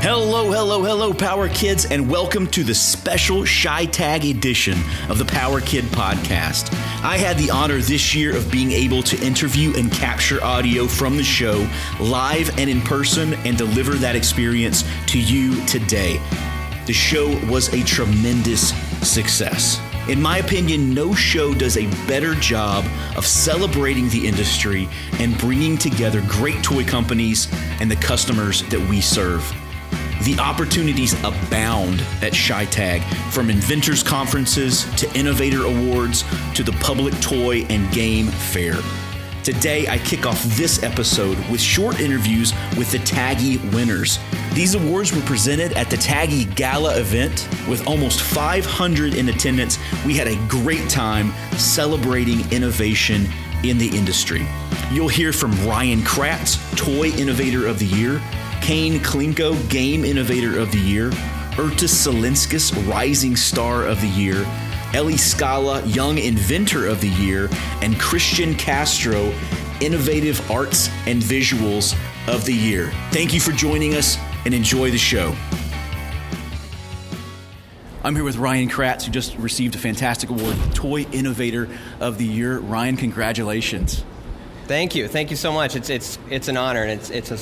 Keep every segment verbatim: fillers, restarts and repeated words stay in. Hello, hello, hello, Power Kids, and welcome to the special ChiTAG edition of the Power Kid podcast. I had the honor this year of being able to interview and capture audio from the show live and in person and deliver that experience to you today. The show was a tremendous success. In my opinion, no show does a better job of celebrating the industry and bringing together great toy companies and the customers that we serve. The opportunities abound at ChiTAG, from inventors conferences to innovator awards to the public toy and game fair. Today, I kick off this episode with short interviews with the TAGGY winners. These awards were presented at the TAGGY Gala event. With almost five hundred in attendance, we had a great time celebrating innovation in the industry. You'll hear from Ryan Kratz, Toy Innovator of the Year, Kane Klinko, Game Innovator of the Year, Ertus Salinskis, Rising Star of the Year, Ellie Scala, Young Inventor of the Year, and Christian Castro, Innovative Arts and Visuals of the Year. Thank you for joining us and enjoy the show. I'm here with Ryan Kratz, who just received a fantastic award, Toy Innovator of the Year. Ryan, congratulations. Thank you. Thank you so much. It's it's it's an honor, and it's it's a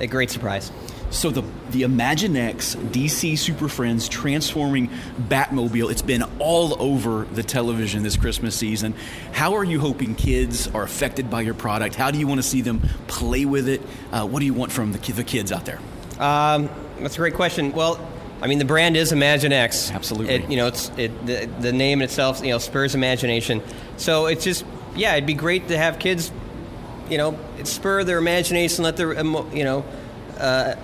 A great surprise. So the the Imaginext D C Super Friends transforming Batmobile, it's been all over the television this Christmas season. How are you hoping kids are affected by your product? How do you want to see them play with it? Uh, what do you want from the, the kids out there? Um, that's a great question. Well, I mean, the brand is Imaginext. Absolutely. It, you know, it's it, the, the name itself, you know, spurs imagination. So it's just, yeah, it'd be great to have kids, you know, spur their imagination, let their, you know, uh,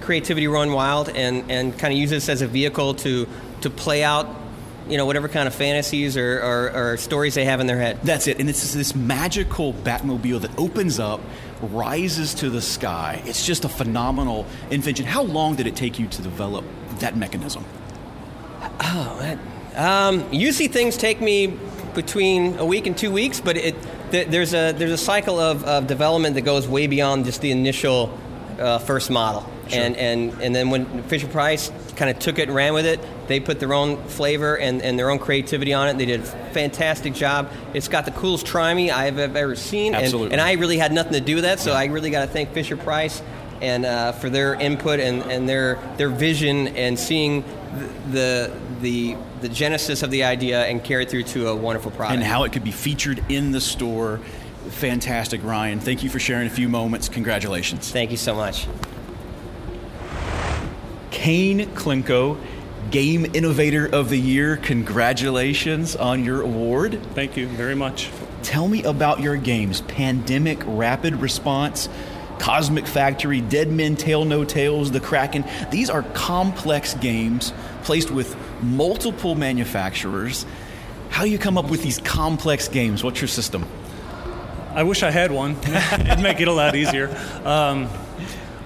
creativity run wild, and, and kind of use this as a vehicle to, to play out, you know, whatever kind of fantasies or, or, or stories they have in their head. That's it. And it's this magical Batmobile that opens up, rises to the sky. It's just a phenomenal invention. How long did it take you to develop that mechanism? Oh, that, um, usually things take me between a week and two weeks, but it... There's a there's a cycle of, of development that goes way beyond just the initial uh, first model. Sure. And, and and then when Fisher Price kind of took it and ran with it, they put their own flavor and, and their own creativity on it. They did a fantastic job. It's got the coolest try-me I've ever seen. Absolutely. And, and I really had nothing to do with that, so I really got to thank Fisher Price and uh, for their input and, and their their vision and seeing the the the genesis of the idea and carried through to a wonderful product. And how it could be featured in the store. Fantastic, Ryan. Thank you for sharing a few moments. Congratulations. Thank you so much. Kane Klinko, Game Innovator of the Year. Congratulations on your award. Thank you very much. Tell me about your games, Pandemic, Rapid Response, Cosmic Factory, Dead Men Tell No Tales, The Kraken. These are complex games placed with multiple manufacturers. How do you come up with these complex games? What's your system? I wish I had one. It'd make it a lot easier. Um,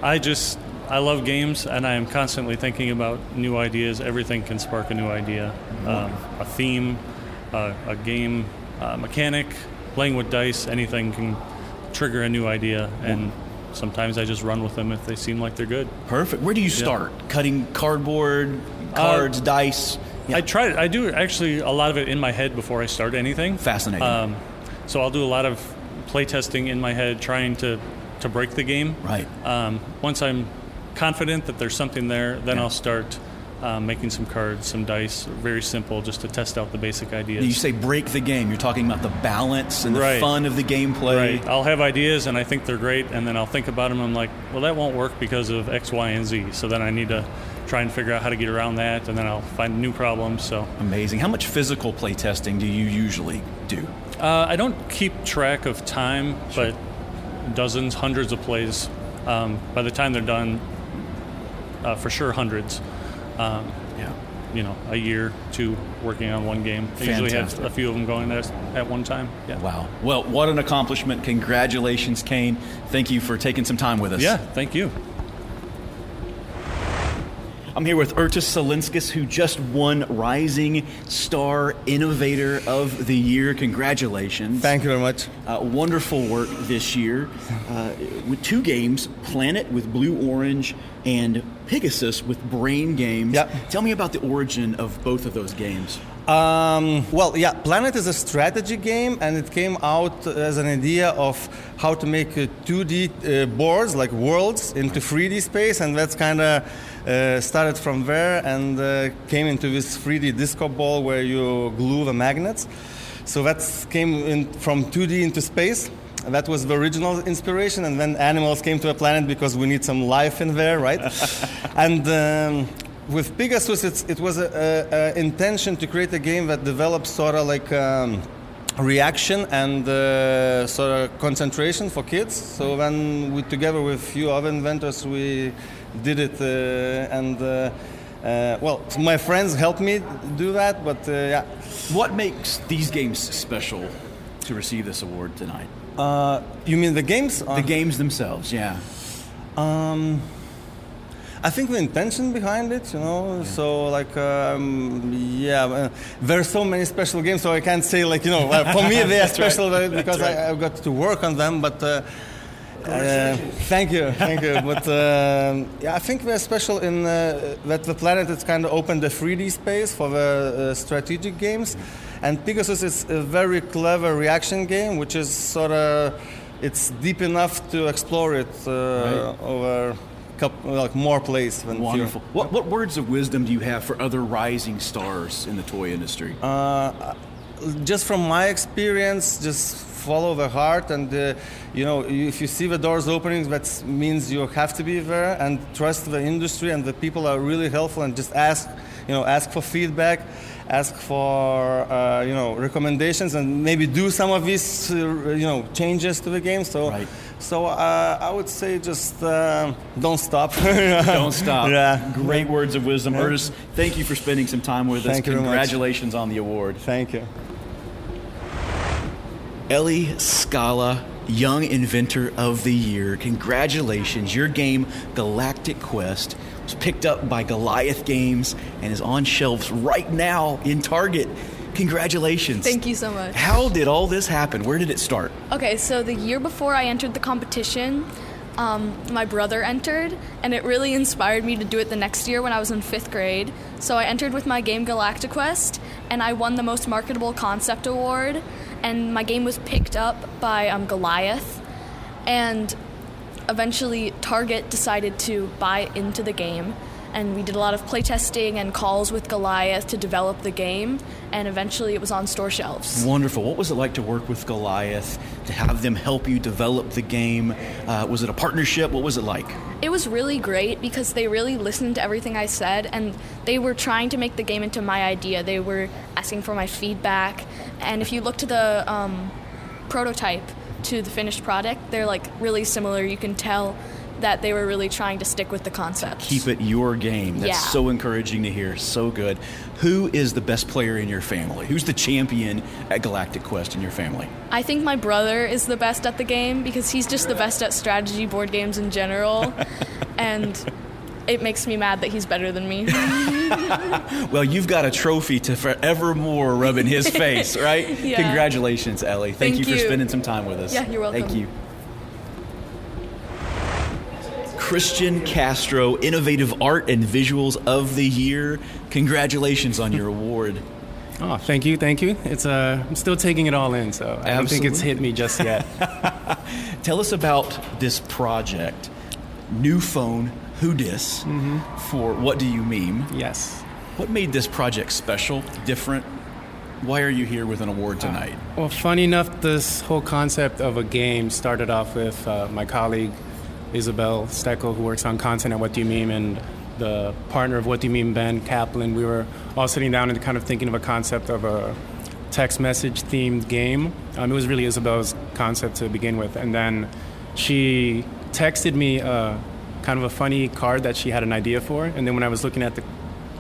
I just, I love games, and I am constantly thinking about new ideas. Everything can spark a new idea. Uh, a theme, uh, a game, uh, mechanic, playing with dice, anything can trigger a new idea, and sometimes I just run with them if they seem like they're good. Perfect. Where do you start? Yeah. Cutting cardboard, cards, uh, dice? Yeah. I try. I do actually a lot of it in my head before I start anything. Fascinating. Um, so I'll do a lot of play testing in my head, trying to, to break the game. Right. Um, once I'm confident that there's something there, then yeah. I'll start um, making some cards, some dice, very simple, just to test out the basic ideas. You say break the game. You're talking about the balance and the right. fun of the gameplay. Right. I'll have ideas, and I think they're great, and then I'll think about them, and I'm like, well, that won't work because of X, Y, and Z. So then I need to try and figure out how to get around that, and then I'll find new problems. So amazing. How much physical play testing do you usually do? Uh, I don't keep track of time, sure. but dozens, hundreds of plays. Um, by the time they're done, uh, for sure hundreds. Um, yeah. You know, a year, two, working on one game. I usually have a few of them going at, at one time. Yeah. Wow. Well, what an accomplishment. Congratulations, Kane. Thank you for taking some time with us. Yeah, thank you. I'm here with Ertus Salinskis, who just won Rising Star Innovator of the Year. Congratulations. Thank you very much. Uh, wonderful work this year uh, with two games, Planet with Blue Orange and Pegasus with Brain Games. Yep. Tell me about the origin of both of those games. Um, well, yeah, Planet is a strategy game, and it came out as an idea of how to make uh, two D uh, boards, like worlds, into three D space, and that's kind of uh, started from there and uh, came into this three D disco ball where you glue the magnets. So that came in from two D into space. That was the original inspiration, and then animals came to a planet because we need some life in there, right? and... Um, With Pegasus, it's, it was an intention to create a game that develops sort of like um, reaction and uh, sort of concentration for kids. So then, we, together with a few other inventors, we did it. Uh, and uh, uh, well, my friends helped me do that. But uh, yeah, what makes these games special to receive this award tonight? Uh, you mean the games? The uh, games themselves, yeah. Um. I think the intention behind it, you know, yeah. so like, um, yeah, there are so many special games, so I can't say like, you know, for me they are special right. because right. I, I've got to work on them, but uh, uh, thank you, thank you. But uh, yeah, I think they're special in uh, that the Planet has kind of opened the three D space for the uh, strategic games, and Pegasus is a very clever reaction game, which is sort of, it's deep enough to explore it uh, right. over... Couple, like more plays than wonderful. Few. What what words of wisdom do you have for other rising stars in the toy industry? Uh, just from my experience, just follow the heart, and uh, you know, if you see the doors opening, that means you have to be there, and trust the industry, and the people are really helpful, and just ask, you know, ask for feedback. Ask for uh, you know recommendations and maybe do some of these uh, you know changes to the game. So, right. so uh, I would say just uh, don't stop. don't stop. Yeah. Great words of wisdom, yeah. Ertus. Thank you for spending some time with thank us. Congratulations on the award. Thank you. Ellie Scala, Young Inventor of the Year. Congratulations! Your game, Galactic Quest, was picked up by Goliath Games and is on shelves right now in Target. Congratulations. Thank you so much. How did all this happen? Where did it start? Okay, so the year before I entered the competition, um, my brother entered, and it really inspired me to do it the next year when I was in fifth grade. So I entered with my game Galactic Quest, and I won the Most Marketable Concept Award, and my game was picked up by um, Goliath, and eventually Target decided to buy into the game, and we did a lot of playtesting and calls with Goliath to develop the game, and eventually it was on store shelves. Wonderful. What was it like to work with Goliath, to have them help you develop the game? Uh, was it a partnership? What was it like? It was really great because they really listened to everything I said, and they were trying to make the game into my idea. They were asking for my feedback, and if you look to the um, prototype, to the finished product, they're like really similar. You can tell that they were really trying to stick with the concept. Keep it your game. That's yeah. so encouraging to hear. So good. Who is the best player in your family? Who's the champion at Galactic Quest in your family? I think my brother is the best at the game because he's just the best at strategy board games in general. and it makes me mad that he's better than me. Well, you've got a trophy to forevermore rub in his face, right? Yeah. Congratulations, Ellie. Thank, Thank you for you. spending some time with us. Yeah, you're welcome. Thank you. Christian Castro, Innovative Art and Visuals of the Year. Congratulations on your award. Oh, thank you, thank you. It's uh, I'm still taking it all in, so Absolutely. I don't think it's hit me just yet. Tell us about this project, New Phone Whodis, mm-hmm. for What Do You Meme? Yes. What made this project special, different? Why are you here with an award tonight? Uh, well, funny enough, this whole concept of a game started off with uh, my colleague, Isabel Steckel, who works on content at What Do You Meme, and the partner of What Do You Meme, Ben Kaplan. We were all sitting down and kind of thinking of a concept of a text message-themed game. Um, it was really Isabel's concept to begin with. And then she texted me uh, kind of a funny card that she had an idea for. And then when I was looking at the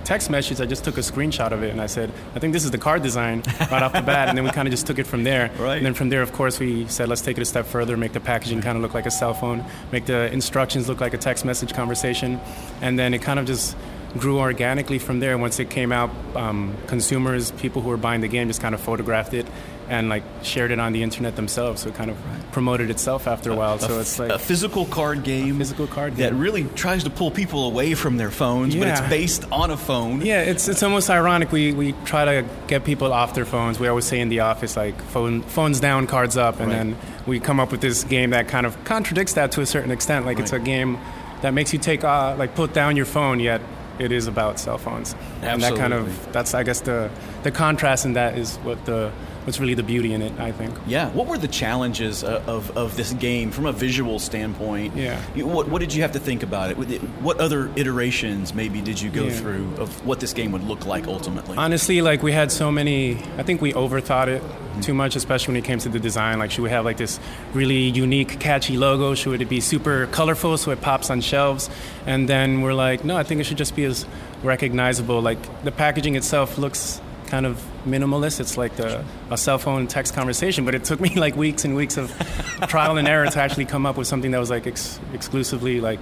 text message, I just took a screenshot of it, and I said, I think this is the card design right off the bat, and then we kind of just took it from there. Right. And then from there, of course, we said, let's take it a step further, make the packaging kind of look like a cell phone, make the instructions look like a text message conversation, and then it kind of just grew organically from there. Once it came out, um, consumers, people who were buying the game, just kind of photographed it and like shared it on the internet themselves. So it kind of promoted itself after a while. A, so it's like a physical card game, a physical card game that really tries to pull people away from their phones, yeah. but it's based on a phone. Yeah, it's it's almost ironic. We we try to get people off their phones. We always say in the office like phone phones down, cards up, and right. then we come up with this game that kind of contradicts that to a certain extent. Like right. it's a game that makes you take uh, like put down your phone, yet it is about cell phones. Absolutely. And that kind of that's I guess the the contrast in that is what the. What's really the beauty in it, I think. Yeah. What were the challenges of, of, of this game from a visual standpoint? Yeah. What, what did you have to think about it? What other iterations maybe did you go yeah. through of what this game would look like ultimately? Honestly, like we had so many, I think we overthought it mm-hmm. too much, especially when it came to the design. Like should we have like this really unique, catchy logo? Should it be super colorful so it pops on shelves? And then we're like, no, I think it should just be as recognizable. Like the packaging itself looks kind of minimalist. It's like the, a cell phone text conversation, but it took me like weeks and weeks of trial and error to actually come up with something that was like ex- exclusively like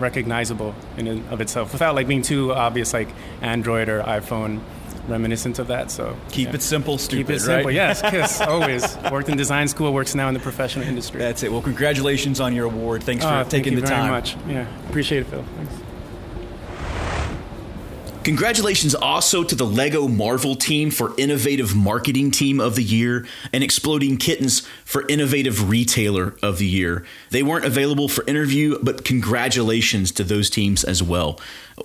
recognizable in and of itself without like being too obvious, like Android or iPhone reminiscent of that. So keep yeah. it simple, stupid. Keep it simple, right? Yes, KISS, always. Worked in design school, works now in the professional industry. That's it. Well, congratulations on your award. Thanks for uh, taking thank the time. Thank you very much. Yeah, appreciate it, Phil. Thanks. Congratulations also to the LEGO Marvel team for Innovative Marketing Team of the Year and Exploding Kittens for Innovative Retailer of the Year. They weren't available for interview, but congratulations to those teams as well.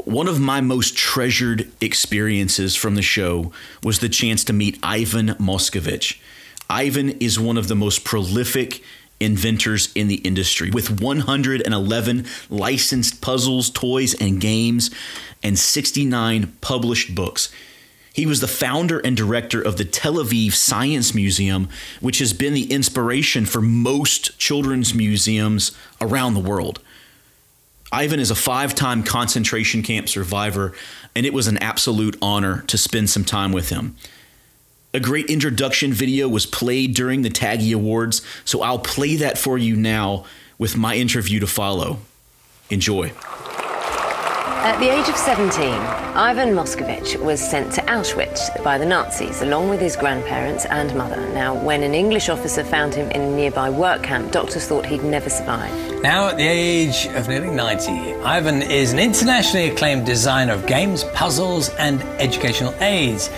One of my most treasured experiences from the show was the chance to meet Ivan Moscovich. Ivan is one of the most prolific inventors in the industry with one hundred eleven licensed puzzles, toys, and games, and sixty-nine published books. He was the founder and director of the Tel Aviv Science Museum, which has been the inspiration for most children's museums around the world. Ivan is a five-time concentration camp survivor, and it was an absolute honor to spend some time with him. A great introduction video was played during the TAGGY Awards, so I'll play that for you now with my interview to follow. Enjoy. At the age of seventeen, Ivan Moscovich was sent to Auschwitz by the Nazis, along with his grandparents and mother. Now, when an English officer found him in a nearby work camp, doctors thought he'd never survive. Now, at the age of nearly ninety, Ivan is an internationally acclaimed designer of games, puzzles, and educational aids.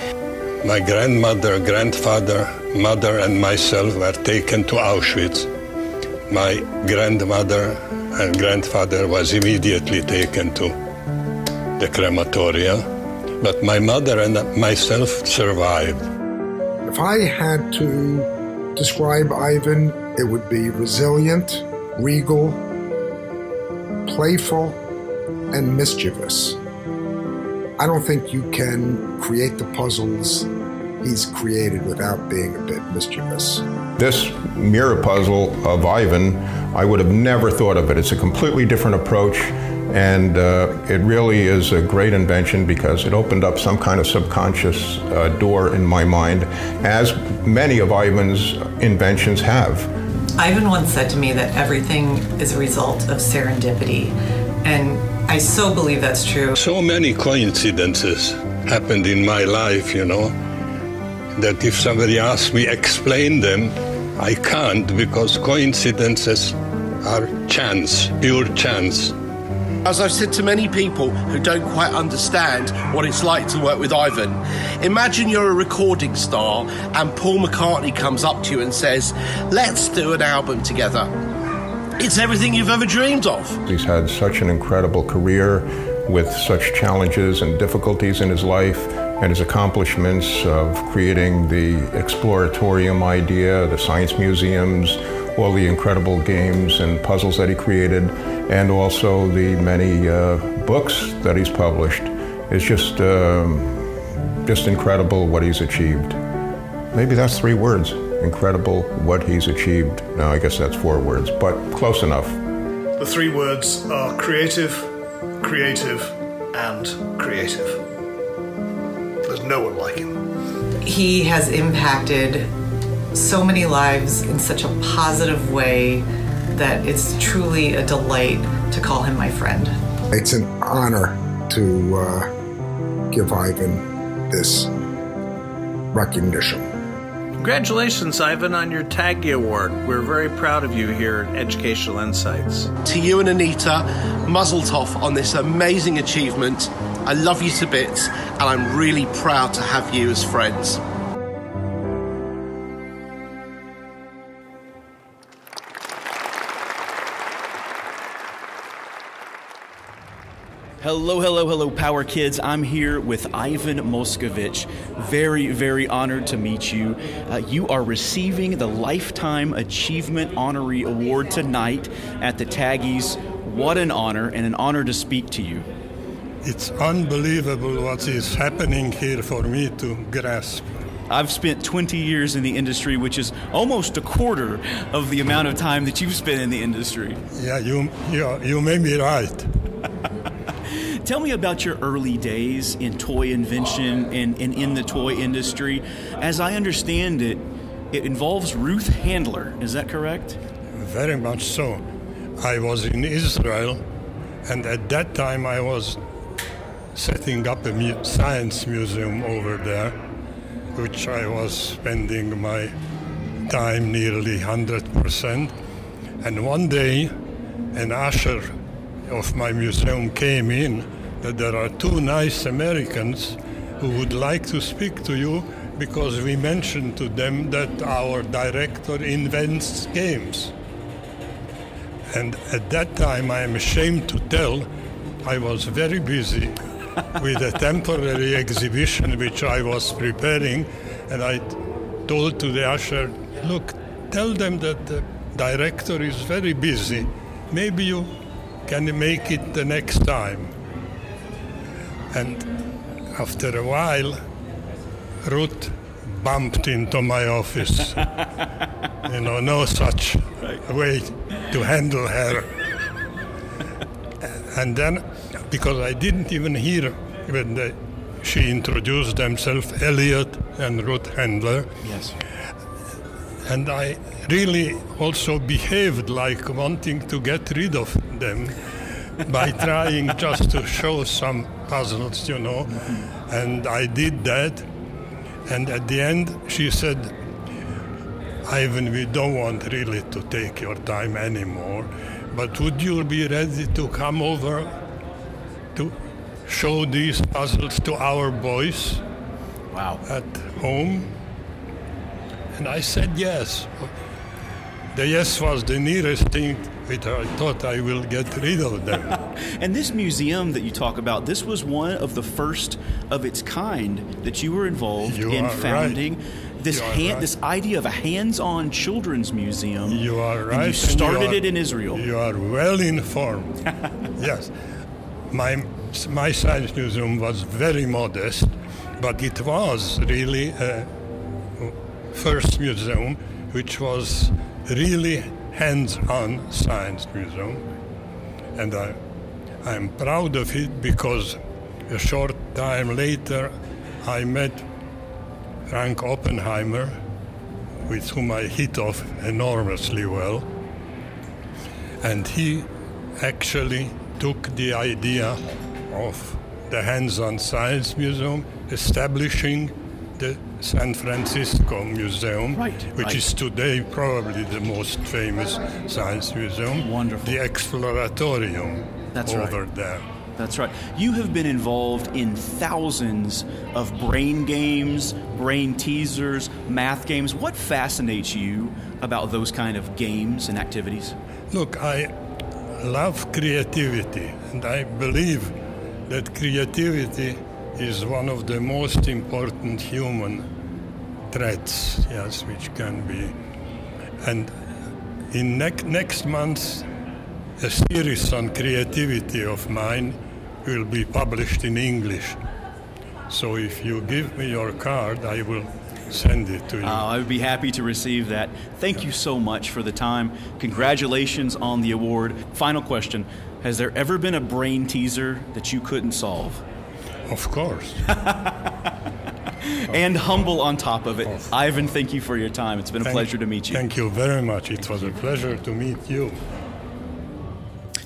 My grandmother, grandfather, mother, and myself were taken to Auschwitz. My grandmother and grandfather was immediately taken to the crematoria, but my mother and myself survived. If I had to describe Ivan, it would be resilient, regal, playful, and mischievous. I don't think you can create the puzzles he's created without being a bit mischievous. This mirror puzzle of Ivan, I would have never thought of it. It's a completely different approach, and uh, it really is a great invention because it opened up some kind of subconscious uh, door in my mind, as many of Ivan's inventions have. Ivan once said to me that everything is a result of serendipity, and I so believe that's true. So many coincidences happened in my life, you know, that if somebody asked me, explain them, I can't, because coincidences are chance, pure chance. As I've said to many people who don't quite understand what it's like to work with Ivan, imagine you're a recording star and Paul McCartney comes up to you and says, let's do an album together. It's everything you've ever dreamed of. He's had such an incredible career with such challenges and difficulties in his life, and his accomplishments of creating the Exploratorium idea, the science museums, all the incredible games and puzzles that he created, and also the many uh, books that he's published. It's just, um, just incredible what he's achieved. Maybe that's three words. Incredible what he's achieved. No, I guess that's four words, but close enough. The three words are creative, creative, and creative. There's no one like him. He has impacted so many lives in such a positive way that it's truly a delight to call him my friend. It's an honor to uh, give Ivan this recognition. Congratulations, Ivan, on your TAG Award. We're very proud of you here at Educational Insights. To you and Anita, muzzle tov on this amazing achievement. I love you to bits, and I'm really proud to have you as friends. Hello, hello, hello, Power Kids. I'm here with Ivan Moscovich. Very, very honored to meet you. Uh, you are receiving the Lifetime Achievement Honoree Award tonight at the Taggies. What an honor, and an honor to speak to you. It's unbelievable what is happening here for me to grasp. I've spent twenty years in the industry, which is almost a quarter of the amount of time that you've spent in the industry. Yeah, you, you, you may be right. Tell me about your early days in toy invention and, and in the toy industry. As I understand it, it involves Ruth Handler. Is that correct? Very much so. I was in Israel, and at that time I was setting up a mu- science museum over there, which I was spending my time nearly one hundred percent. And one day, an usher of my museum came in that there are two nice Americans who would like to speak to you because we mentioned to them that our director invents games. And at that time, I am ashamed to tell, I was very busy with a temporary exhibition which I was preparing, and I told to the usher, look, tell them that the director is very busy. Maybe you can make it the next time. And after a while, Ruth bumped into my office. You know, no such way to handle her. And then, because I didn't even hear when they, she introduced themselves, Elliot and Ruth Handler. Yes. And I really also behaved like wanting to get rid of them by trying just to show some puzzles, you know. Mm-hmm. And I did that. And at the end, she said, Ivan, we don't want really to take your time anymore, but would you be ready to come over to show these puzzles to our boys wow. at home? And I said yes. The yes was the nearest thing which I thought I will get rid of them. And this museum that you talk about, this was one of the first of its kind that you were involved you in founding. Right. This hand, right. this idea of a hands-on children's museum. You are right. And you started and you are, it in Israel. You are well informed. Yes. My, my science museum was very modest, but it was really a first museum, which was really hands-on science museum. And I, I'm proud of it because a short time later I met Frank Oppenheimer, with whom I hit off enormously well. And he actually took the idea of the hands-on science museum, establishing the San Francisco Museum, right, which right. is today probably the most famous science museum. Wonderful. The Exploratorium That's over right. there. That's right. You have been involved in thousands of brain games, brain teasers, math games. What fascinates you about those kind of games and activities? Look, I love creativity, and I believe that creativity is one of the most important human threats, yes, which can be. And in ne- next month, a series on creativity of mine will be published in English. So if you give me your card, I will send it to you. Uh, I would be happy to receive that. Thank yeah. you so much for the time. Congratulations on the award. Final question. Has there ever been a brain teaser that you couldn't solve? Of course. And humble on top of it. Of Ivan, thank you for your time. It's been a thank, pleasure to meet you. Thank you very much. It thank was you. a pleasure to meet you.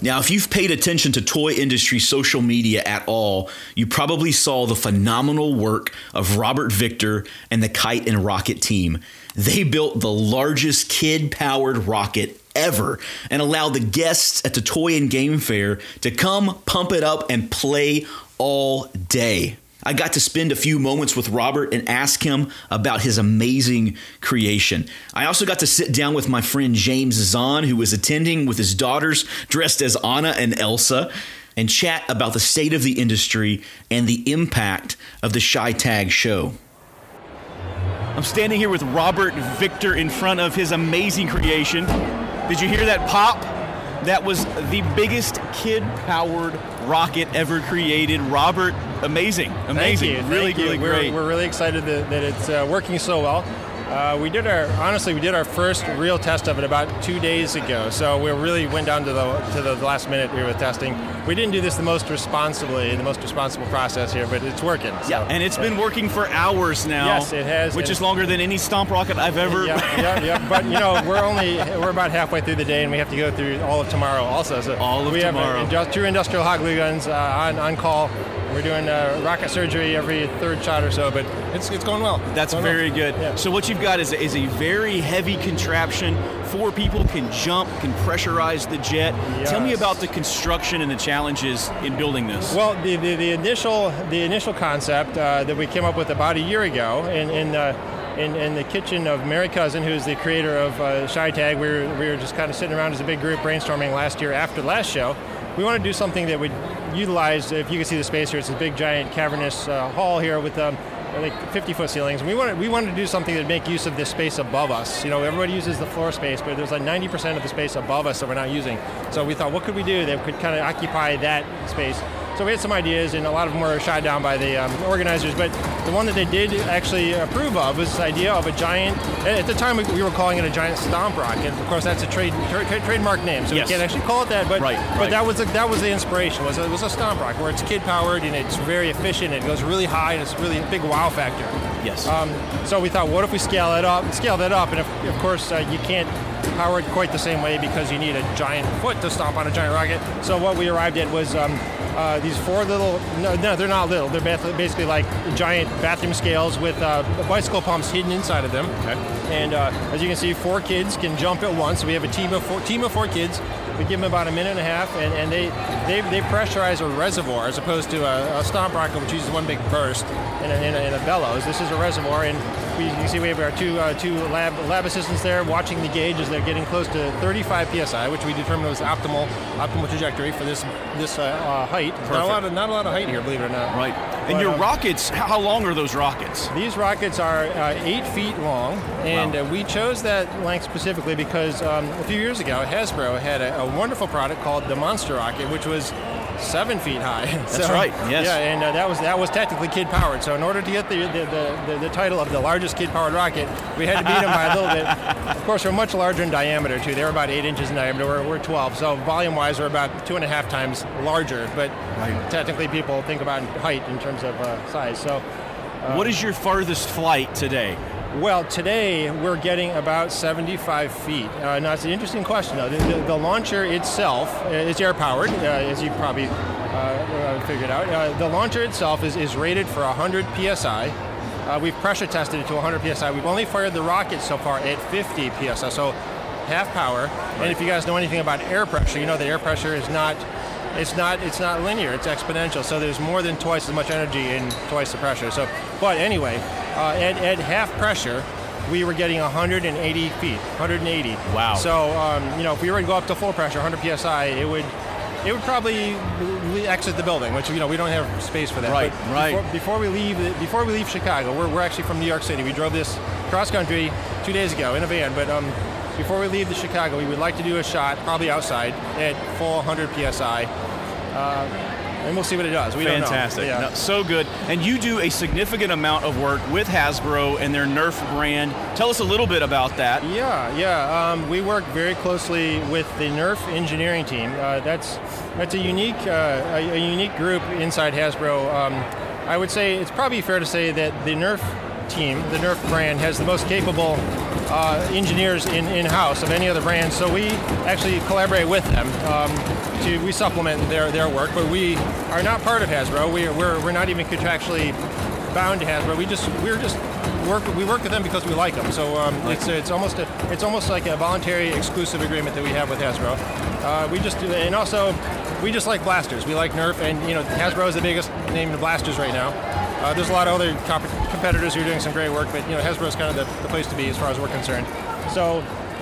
Now, if you've paid attention to toy industry social media at all, you probably saw the phenomenal work of Robert Victor and the Kite and Rocket team. They built the largest kid-powered rocket ever and allowed the guests at the Toy and Game Fair to come pump it up and play all day. I got to spend a few moments with Robert and ask him about his amazing creation. I also got to sit down with my friend James Zahn, who was attending with his daughters dressed as Anna and Elsa, and chat about the state of the industry and the impact of the ChiTAG show. I'm standing here with Robert Victor in front of his amazing creation. Did you hear that pop? That was the biggest kid-powered rocket ever created. Robert, amazing, amazing, thank you, really, thank you. really we're, great. We're really excited that, that it's uh, working so well. Uh, we did our, honestly, we did our first real test of it about two days ago. So we really went down to the to the last minute here with testing. We didn't do this the most responsibly, the most responsible process here, but it's working. So. Yeah, and it's been working for hours now. Yes, it has, which is longer than any stomp rocket I've ever. Yeah, yeah, yeah. But you know, we're only we're about halfway through the day, and we have to go through all of tomorrow also. So all of we tomorrow. We have two industrial hot glue guns uh, on on call. We're doing uh, rocket surgery every third shot or so, but it's it's going well. That's going very well. Good. Yeah. So what you've got is a, is a very heavy contraption. Four people can jump, can pressurize the jet. Yes. Tell me about the construction and the challenges in building this. Well, the the, the initial the initial concept uh, that we came up with about a year ago, in in the in, in the kitchen of Mary Cousin, who's the creator of uh, ChiTAG, we were we were just kind of sitting around as a big group brainstorming last year after the last show. We want to do something that would utilized, if you can see the space here, it's a big, giant, cavernous uh, hall here with um, like fifty-foot ceilings. And we wanted, we wanted to do something that would make use of this space above us. You know, everybody uses the floor space, but there's like ninety percent of the space above us that we're not using. So we thought, what could we do that could kind of occupy that space? So we had some ideas, and a lot of them were shot down by the um, organizers, but the one that they did actually approve of was this idea of a giant, at the time we, we were calling it a giant stomp rocket. Of course, that's a trade, tra- tra- trademark name, so yes. We can't actually call it that, but right, but right. that was a, that was the inspiration, was it was a stomp rocket, where it's kid-powered, and it's very efficient, and it goes really high, and it's really a big wow factor. Yes. Um, so we thought, what if we scale it up, scale that up, and if, of course, uh, you can't power it quite the same way because you need a giant foot to stomp on a giant rocket. So what we arrived at was um, uh, these four little, no, no, they're not little. They're basically like giant bathroom scales with uh, bicycle pumps hidden inside of them. Okay. And uh, as you can see, four kids can jump at once. We have a team of four, team of four kids. We give them about a minute and a half, and, and they, they they pressurize a reservoir as opposed to a, a stomp rocket, which uses one big burst and a, and a, and a bellows. This is a reservoir, and we, you can see we have our two uh, two lab lab assistants there watching the gauge as they're getting close to thirty-five P S I, which we determined was optimal optimal trajectory for this this uh, uh, height. Perfect. Not a lot of not a lot of height here, believe it or not. Right. And but, your um, rockets, how long are those rockets? These rockets are uh, eight feet long, and wow. uh, we chose that length specifically because um, a few years ago Hasbro had a, a A wonderful product called the Monster Rocket, which was seven feet high. That's so, right. Yes. Yeah, and uh, that was that was technically kid powered. So in order to get the the, the, the, the title of the largest kid powered rocket, we had to beat them by a little bit. Of course, we're much larger in diameter too. They're about eight inches in diameter. We're, we're twelve. So volume wise, we're about two and a half times larger. But right. technically, people think about height in terms of uh, size. So, um, what is your farthest flight today? Well, today we're getting about seventy-five feet. Uh, now, it's an interesting question, though. The, the, the launcher itself is air-powered, uh, as you probably uh, figured out. Uh, the launcher itself is, is rated for one hundred P S I. Uh, we've pressure tested it to one hundred P S I. We've only fired the rocket so far at fifty P S I, so half power. Right. And if you guys know anything about air pressure, you know that air pressure is not... It's not it's not linear, it's exponential, so there's more than twice as much energy and twice the pressure. So, but anyway, uh, at, at half pressure, we were getting one hundred eighty feet, one hundred eighty. Wow. So, um, you know, if we were to go up to full pressure, one hundred P S I, it would it would probably exit the building, which, you know, we don't have space for that. Right, but right. Before, before we leave before we leave Chicago, we're, we're actually from New York City. We drove this cross-country two days ago in a van, but... Um, Before we leave the Chicago, we would like to do a shot, probably outside, at four hundred P S I, uh, and we'll see what it does. We Fantastic. Don't know. Yeah. No, so good. And you do a significant amount of work with Hasbro and their Nerf brand. Tell us a little bit about that. Yeah, yeah. Um, we work very closely with the Nerf engineering team. Uh, that's that's a unique uh, a, a unique group inside Hasbro. Um, I would say it's probably fair to say that the Nerf team, the Nerf brand, has the most capable uh, engineers in, in-house of any other brand, so we actually collaborate with them. Um, to, we supplement their, their work, but we are not part of Hasbro. We, we're, we're not even contractually bound to Hasbro. We just, we're just work, we work with them because we like them. So um, it's, it's, almost a, it's almost like a voluntary exclusive agreement that we have with Hasbro. Uh, we just do, and also, we just like blasters. We like Nerf, and you know, Hasbro is the biggest name to blasters right now. Uh, there's a lot of other comp- competitors who are doing some great work, but you know, Hasbro is kind of the, the place to be as far as we're concerned. So,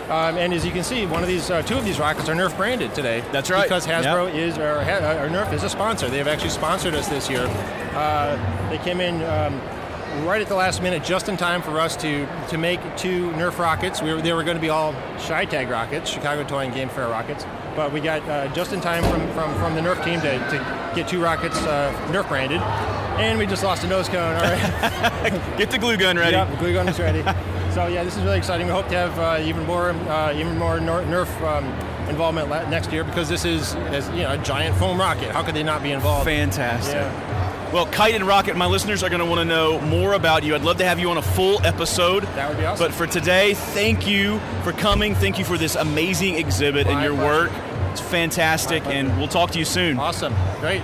um, and as you can see, one of these, uh, two of these rockets are Nerf branded today. That's right. Because Hasbro yep. is, or, or Nerf is a sponsor. They have actually sponsored us this year. Uh, they came in um, right at the last minute, just in time for us to to make two Nerf rockets. We were, they were going to be all ChiTAG rockets, Chicago Toy and Game Fair rockets. But we got uh, just in time from, from, from the Nerf team to, to get two rockets uh, Nerf branded. And we just lost a nose cone. All right. Get the glue gun ready. Yep, the glue gun is ready. So yeah, this is really exciting. We hope to have uh, even more uh, even more Nerf um, involvement next year, because this is, as you know, a giant foam rocket. How could they not be involved? Fantastic. Yeah. Well, Kite and Rocket, my listeners are going to want to know more about you. I'd love to have you on a full episode. That would be awesome. But for today, thank you for coming. Thank you for this amazing exhibit my and your pleasure. work. It's fantastic, and we'll talk to you soon. Awesome. Great.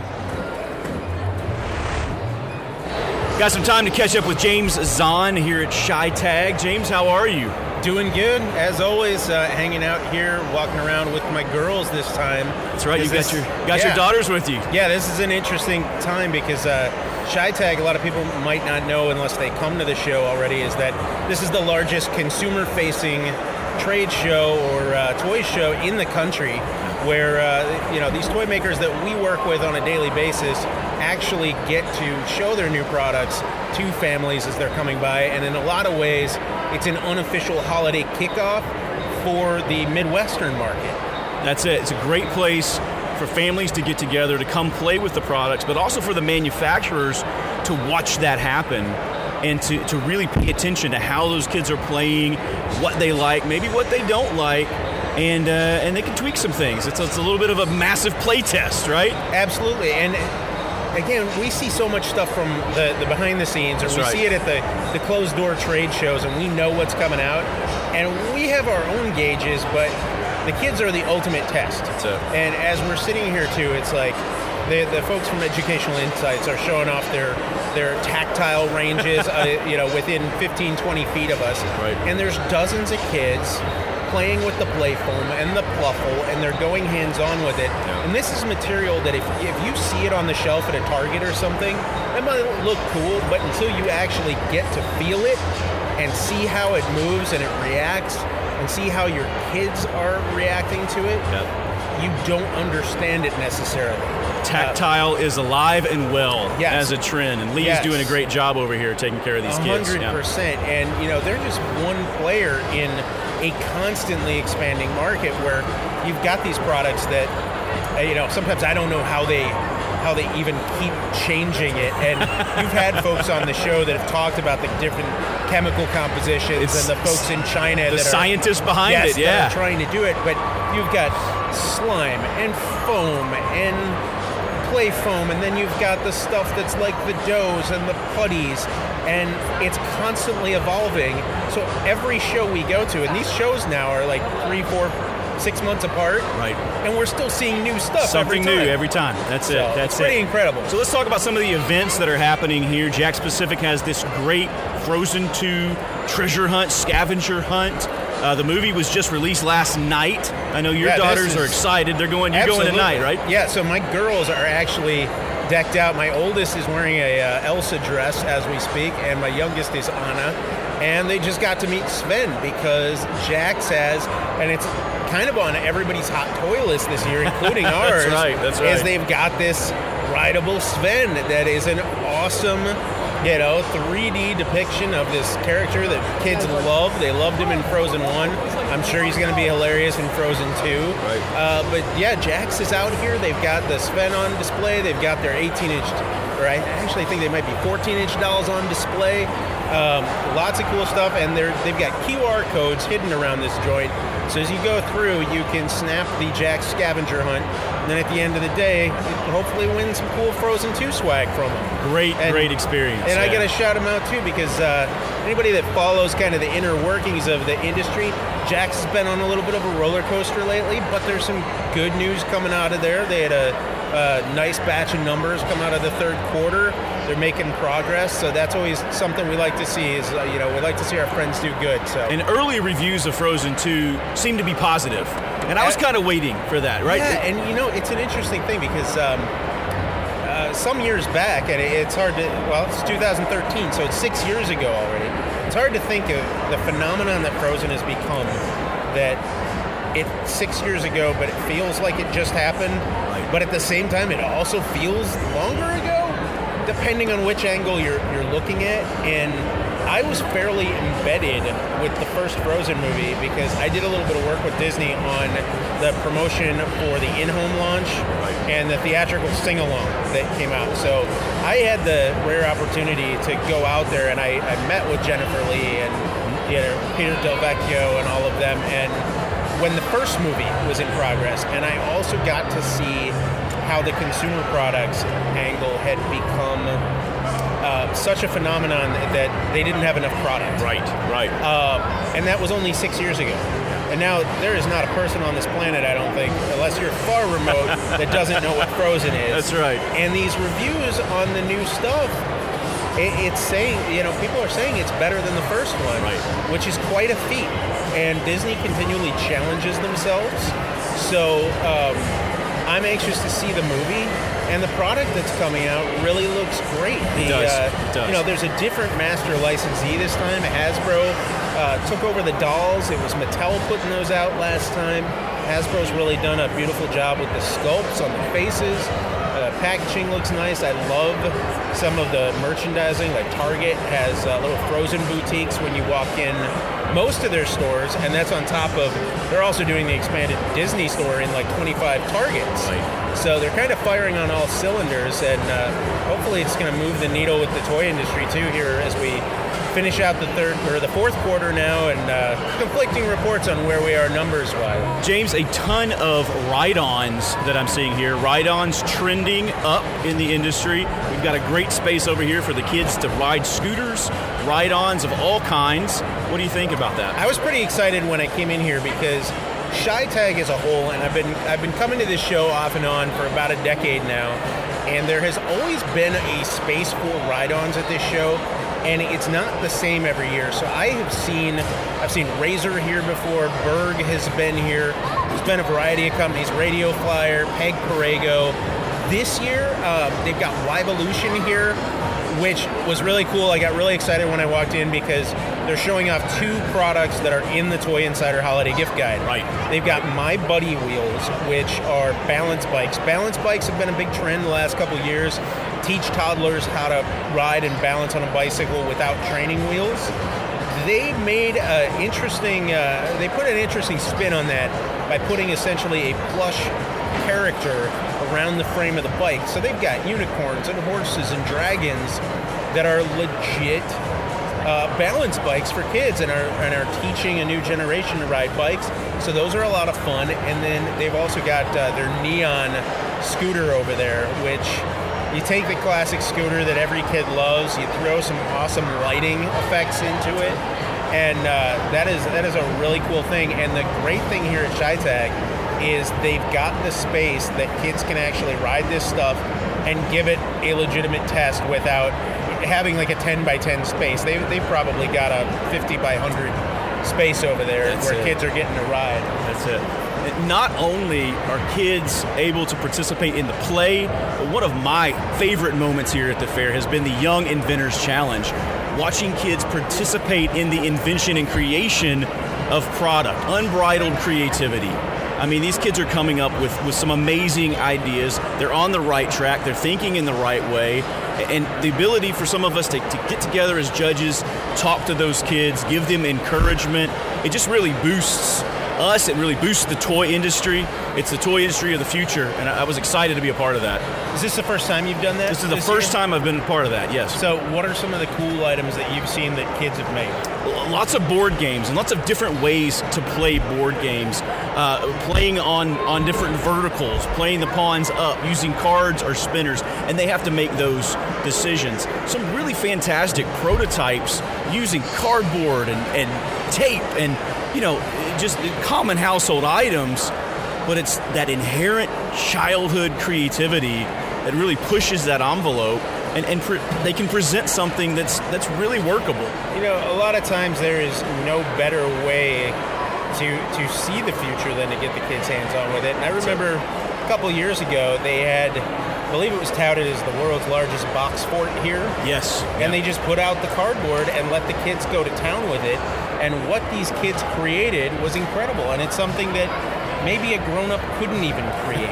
Got some time to catch up with James Zahn here at ChiTAG. James, how are you? Doing good, as always, uh, hanging out here, walking around with my girls this time. That's right, you got, this, your, you got yeah. your daughters with you. Yeah, this is an interesting time because uh, ChiTAG, a lot of people might not know unless they come to the show already, is that this is the largest consumer-facing trade show or uh, toy show in the country, where uh, you know, these toy makers that we work with on a daily basis actually get to show their new products to families as they're coming by, and in a lot of ways, it's an unofficial holiday kickoff for the Midwestern market. That's it. It's a great place for families to get together, to come play with the products, but also for the manufacturers to watch that happen and to, to really pay attention to how those kids are playing, what they like, maybe what they don't like, and uh, and they can tweak some things. It's, it's a little bit of a massive play test, right? Absolutely. And again, we see so much stuff from the, the behind the scenes, or That's we right. see it at the, the closed door trade shows, and we know what's coming out. And we have our own gauges, but the kids are the ultimate test. That's it. And as we're sitting here too, it's like the the folks from Educational Insights are showing off their their tactile ranges, uh, you know, within fifteen, twenty feet of us. Right. And there's dozens of kids playing with the play foam and the pluffle, and they're going hands-on with it. Yeah. And this is material that if, if you see it on the shelf at a Target or something, it might look cool, but until you actually get to feel it and see how it moves and it reacts and see how your kids are reacting to it, yeah. you don't understand it necessarily. Tactile uh, is alive and well yes. as a trend, and Lee's yes. doing a great job over here taking care of these one hundred percent kids. one hundred percent, yeah. And you know, they're just one player in a constantly expanding market where you've got these products that, you know, sometimes I don't know how they how they even keep changing it. And you've had folks on the show that have talked about the different chemical compositions it's, and the folks in China. The that scientists are, behind yes, it, yeah. that are trying to do it. But you've got slime and foam and play foam, and then you've got the stuff that's like the doughs and the putties, and it's constantly evolving. So every show we go to, and these shows now are like three, four, six months apart, right? And we're still seeing new stuff. Something every time. new every time. That's so it. That's it's pretty it. incredible. So let's talk about some of the events that are happening here. Jakks Pacific has this great Frozen two treasure hunt, scavenger hunt. Uh, the movie was just released last night. I know your yeah, daughters is, are excited. They're going. You're absolutely. going tonight, right? Yeah. So my girls are actually decked out. My oldest is wearing a uh, Elsa dress as we speak, and my youngest is Anna. And they just got to meet Sven because Jakks has, and it's kind of on everybody's hot toy list this year, including ours. That's right. That's right. Is they've got this rideable Sven that is an awesome, you know, three D depiction of this character that kids love. They loved him in Frozen one. I'm sure he's going to be hilarious in Frozen two. Right. Uh, but yeah, Jakks is out here. They've got the Sven on display. They've got their eighteen-inch, or I actually think they might be fourteen-inch dolls on display. Um, lots of cool stuff, and they're, they've got Q R codes hidden around this joint. So as you go through, you can snap the Jakks scavenger hunt, and then at the end of the day, hopefully win some cool Frozen two swag from them. Great, and, great experience. And yeah. I got to shout them out, too, because uh, anybody that follows kind of the inner workings of the industry, Jakks has been on a little bit of a roller coaster lately, but there's some good news coming out of there. They had a... Uh, nice batch of numbers come out of the third quarter. They're making progress, so that's always something we like to see. Is uh, you know we like to see our friends do good. So and early reviews of Frozen two seem to be positive, and I was kind of waiting for that, right? Yeah, and you know it's an interesting thing because um, uh, some years back, and it's hard to well, it's two thousand thirteen, so it's six years ago already. It's hard to think of the phenomenon that Frozen has become. That it's six years ago, but it feels like it just happened. But at the same time, it also feels longer ago, depending on which angle you're you're looking at. And I was fairly embedded with the first Frozen movie because I did a little bit of work with Disney on the promotion for the in-home launch and the theatrical sing-along that came out. So I had the rare opportunity to go out there, and I, I met with Jennifer Lee and you know, Peter Del Vecchio and all of them. And when the first movie was in progress, and I also got to see how the consumer products angle had become uh, such a phenomenon that they didn't have enough product. Right, right. Uh, and that was only six years ago. And now there is not a person on this planet, I don't think, unless you're far remote, that doesn't know what Frozen is. That's right. And these reviews on the new stuff, it, it's saying, you know, people are saying it's better than the first one, right. Which is quite a feat. And Disney continually challenges themselves. So um, I'm anxious to see the movie. And the product that's coming out really looks great. The, it does. Uh, it does. You know, there's a different master licensee this time. Hasbro uh, took over the dolls. It was Mattel putting those out last time. Hasbro's really done a beautiful job with the sculpts on the faces. Uh, packaging looks nice. I love some of the merchandising. Like Target has uh, little Frozen boutiques when you walk in. Most of their stores, and that's on top of, they're also doing the expanded Disney store in like twenty-five Targets. Right. So they're kind of firing on all cylinders, and uh, hopefully it's going to move the needle with the toy industry too here as we finish out the third or the fourth quarter now, and uh, conflicting reports on where we are numbers-wise. James, a ton of ride-ons that I'm seeing here. Ride-ons trending up in the industry. We've got a great space over here for the kids to ride scooters, ride-ons of all kinds. What do you think about that? I was pretty excited when I came in here because ChiTAG as a whole, and I've been I've been coming to this show off and on for about a decade now, and there has always been a space for ride-ons at this show. And it's not the same every year. So I have seen, I've seen Razor here before. Berg has been here. There's been a variety of companies: Radio Flyer, Peg Perego. This year, uh, they've got Wivolution here, which was really cool. I got really excited when I walked in because they're showing off two products that are in the Toy Insider Holiday Gift Guide. Right. They've got My Buddy Wheels, which are balance bikes. Balance bikes have been a big trend the last couple of years. Teach toddlers how to ride and balance on a bicycle without training wheels. They made an interesting, uh, they put an interesting spin on that by putting essentially a plush character around the frame of the bike. So they've got unicorns and horses and dragons that are legit uh, balance bikes for kids and are, and are teaching a new generation to ride bikes. So those are a lot of fun. And then they've also got uh, their neon scooter over there, which... You take the classic scooter that every kid loves, you throw some awesome lighting effects into it, and uh, that is that is a really cool thing. And the great thing here at ChiTAG is they've got the space that kids can actually ride this stuff and give it a legitimate test without having like a ten by ten space. They've, they've probably got a fifty by one hundred space over there. That's where it. Kids are getting to ride. That's it. Not only are kids able to participate in the play, but one of my favorite moments here at the fair has been the Young Inventors Challenge. Watching kids participate in the invention and creation of product. Unbridled creativity. I mean, these kids are coming up with, with some amazing ideas. They're on the right track. They're thinking in the right way. And the ability for some of us to, to get together as judges, talk to those kids, give them encouragement, it just really boosts us. It really boosts the toy industry. It's the toy industry of the future, and I was excited to be a part of that. Is this the first time you've done that? This is the this first year? time I've been a part of that, yes. So what are some of the cool items that you've seen that kids have made? Lots of board games and lots of different ways to play board games. Uh, playing on, on different verticals, playing the pawns up, using cards or spinners, and they have to make those decisions. Some really fantastic prototypes using cardboard and, and tape and, you know, just common household items, but it's that inherent childhood creativity that really pushes that envelope, and, and pre- they can present something that's that's really workable. You know, a lot of times there is no better way to to see the future than to get the kids' hands on with it. And I remember a couple years ago they had, I believe it was touted as the world's largest box fort here. Yes. And yeah. They just put out the cardboard and let the kids go to town with it. And what these kids created was incredible. And it's something that maybe a grown-up couldn't even create.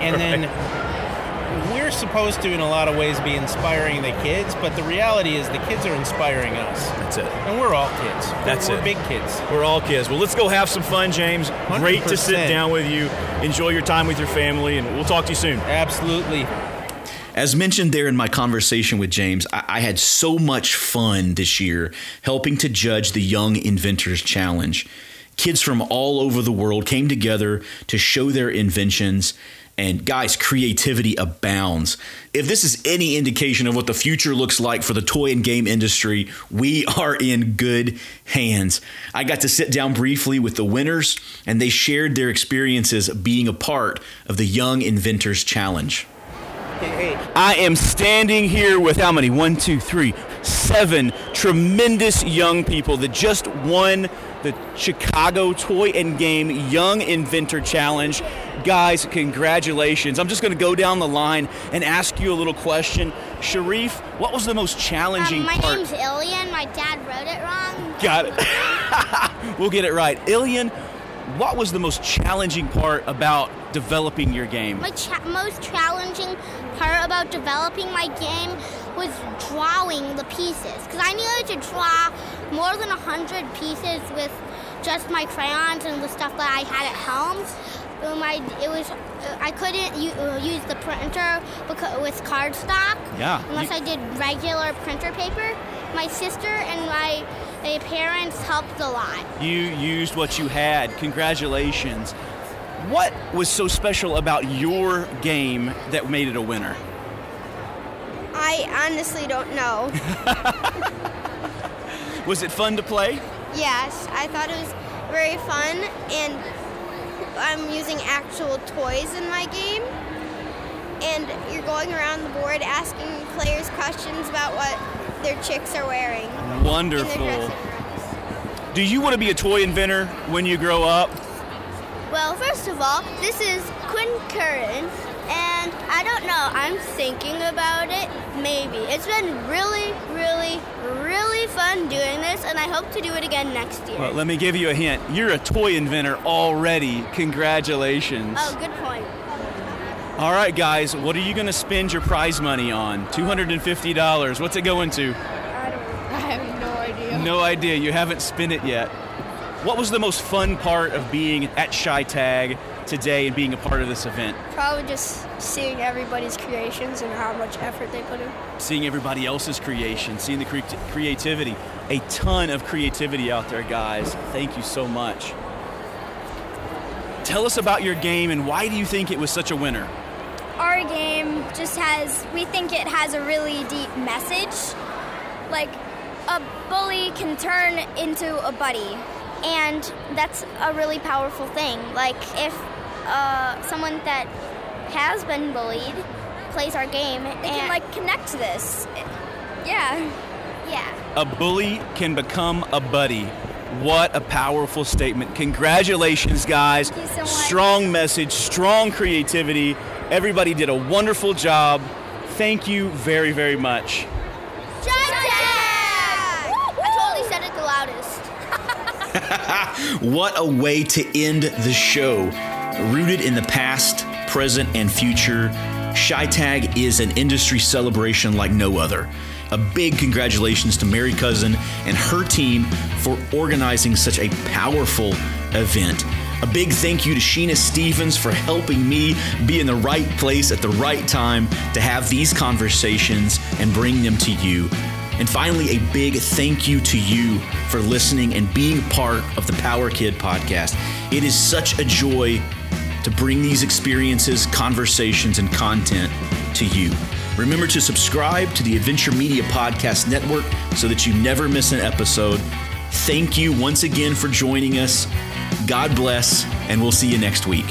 And right. Then we're supposed to, in a lot of ways, be inspiring the kids. But the reality is the kids are inspiring us. That's it. And we're all kids. That's we're, it. We're big kids. We're all kids. Well, let's go have some fun, James. one hundred percent. Great to sit down with you. Enjoy your time with your family. And we'll talk to you soon. Absolutely. As mentioned there in my conversation with James, I, I had so much fun this year helping to judge the Young Inventors Challenge. Kids from all over the world came together to show their inventions, and guys, creativity abounds. If this is any indication of what the future looks like for the toy and game industry, we are in good hands. I got to sit down briefly with the winners, and they shared their experiences being a part of the Young Inventors Challenge. I am standing here with how many? One, two, three, seven tremendous young people that just won the Chicago Toy and Game Young Inventor Challenge. Guys, congratulations. I'm just going to go down the line and ask you a little question. Sharif, what was the most challenging um, my part? My name's Ilian. My dad wrote it wrong. Got it. We'll get it right. Ilian, what was the most challenging part about developing your game? My cha- most challenging part about developing my game was drawing the pieces, because I needed to draw more than one hundred pieces with just my crayons and the stuff that I had at home. Um, I, it was, I couldn't u- use the printer because, with cardstock yeah, unless you... I did regular printer paper. My sister and my, my parents helped a lot. You used what you had. Congratulations. What was so special about your game that made it a winner? I honestly don't know. Was it fun to play? Yes, I thought it was very fun, and I'm using actual toys in my game. And you're going around the board asking players questions about what their chicks are wearing. Wonderful. Do you want to be a toy inventor when you grow up? Well, first of all, this is Quinn Curran, and I don't know. I'm thinking about it, maybe. It's been really, really, really fun doing this, and I hope to do it again next year. Well, let me give you a hint. You're a toy inventor already. Congratulations. Oh, good point. All right, guys, what are you going to spend your prize money on? two hundred fifty dollars. What's it going to? I don't know. I have no idea. No idea. You haven't spent it yet. What was the most fun part of being at ChiTAG today and being a part of this event? Probably just seeing everybody's creations and how much effort they put in. Seeing everybody else's creations, seeing the cre- creativity. A ton of creativity out there, guys. Thank you so much. Tell us about your game and why do you think it was such a winner? Our game just has, we think it has a really deep message. Like, a bully can turn into a buddy. And that's a really powerful thing. Like, if uh, someone that has been bullied plays our game, they can, like, connect to this. Yeah. Yeah. A bully can become a buddy. What a powerful statement. Congratulations, guys. Thank you so much. Strong message, strong creativity. Everybody did a wonderful job. Thank you very, very much. ChiTAG! I totally said it the loudest. Ha ha ha! What a way to end the show. Rooted in the past, present, and future, ChiTAG is an industry celebration like no other. A big congratulations to Mary Cousin and her team for organizing such a powerful event. A big thank you to Sheena Stevens for helping me be in the right place at the right time to have these conversations and bring them to you. And finally, a big thank you to you for listening and being part of the Power Kid podcast. It is such a joy to bring these experiences, conversations, and content to you. Remember to subscribe to the Adventure Media Podcast Network so that you never miss an episode. Thank you once again for joining us. God bless, and we'll see you next week.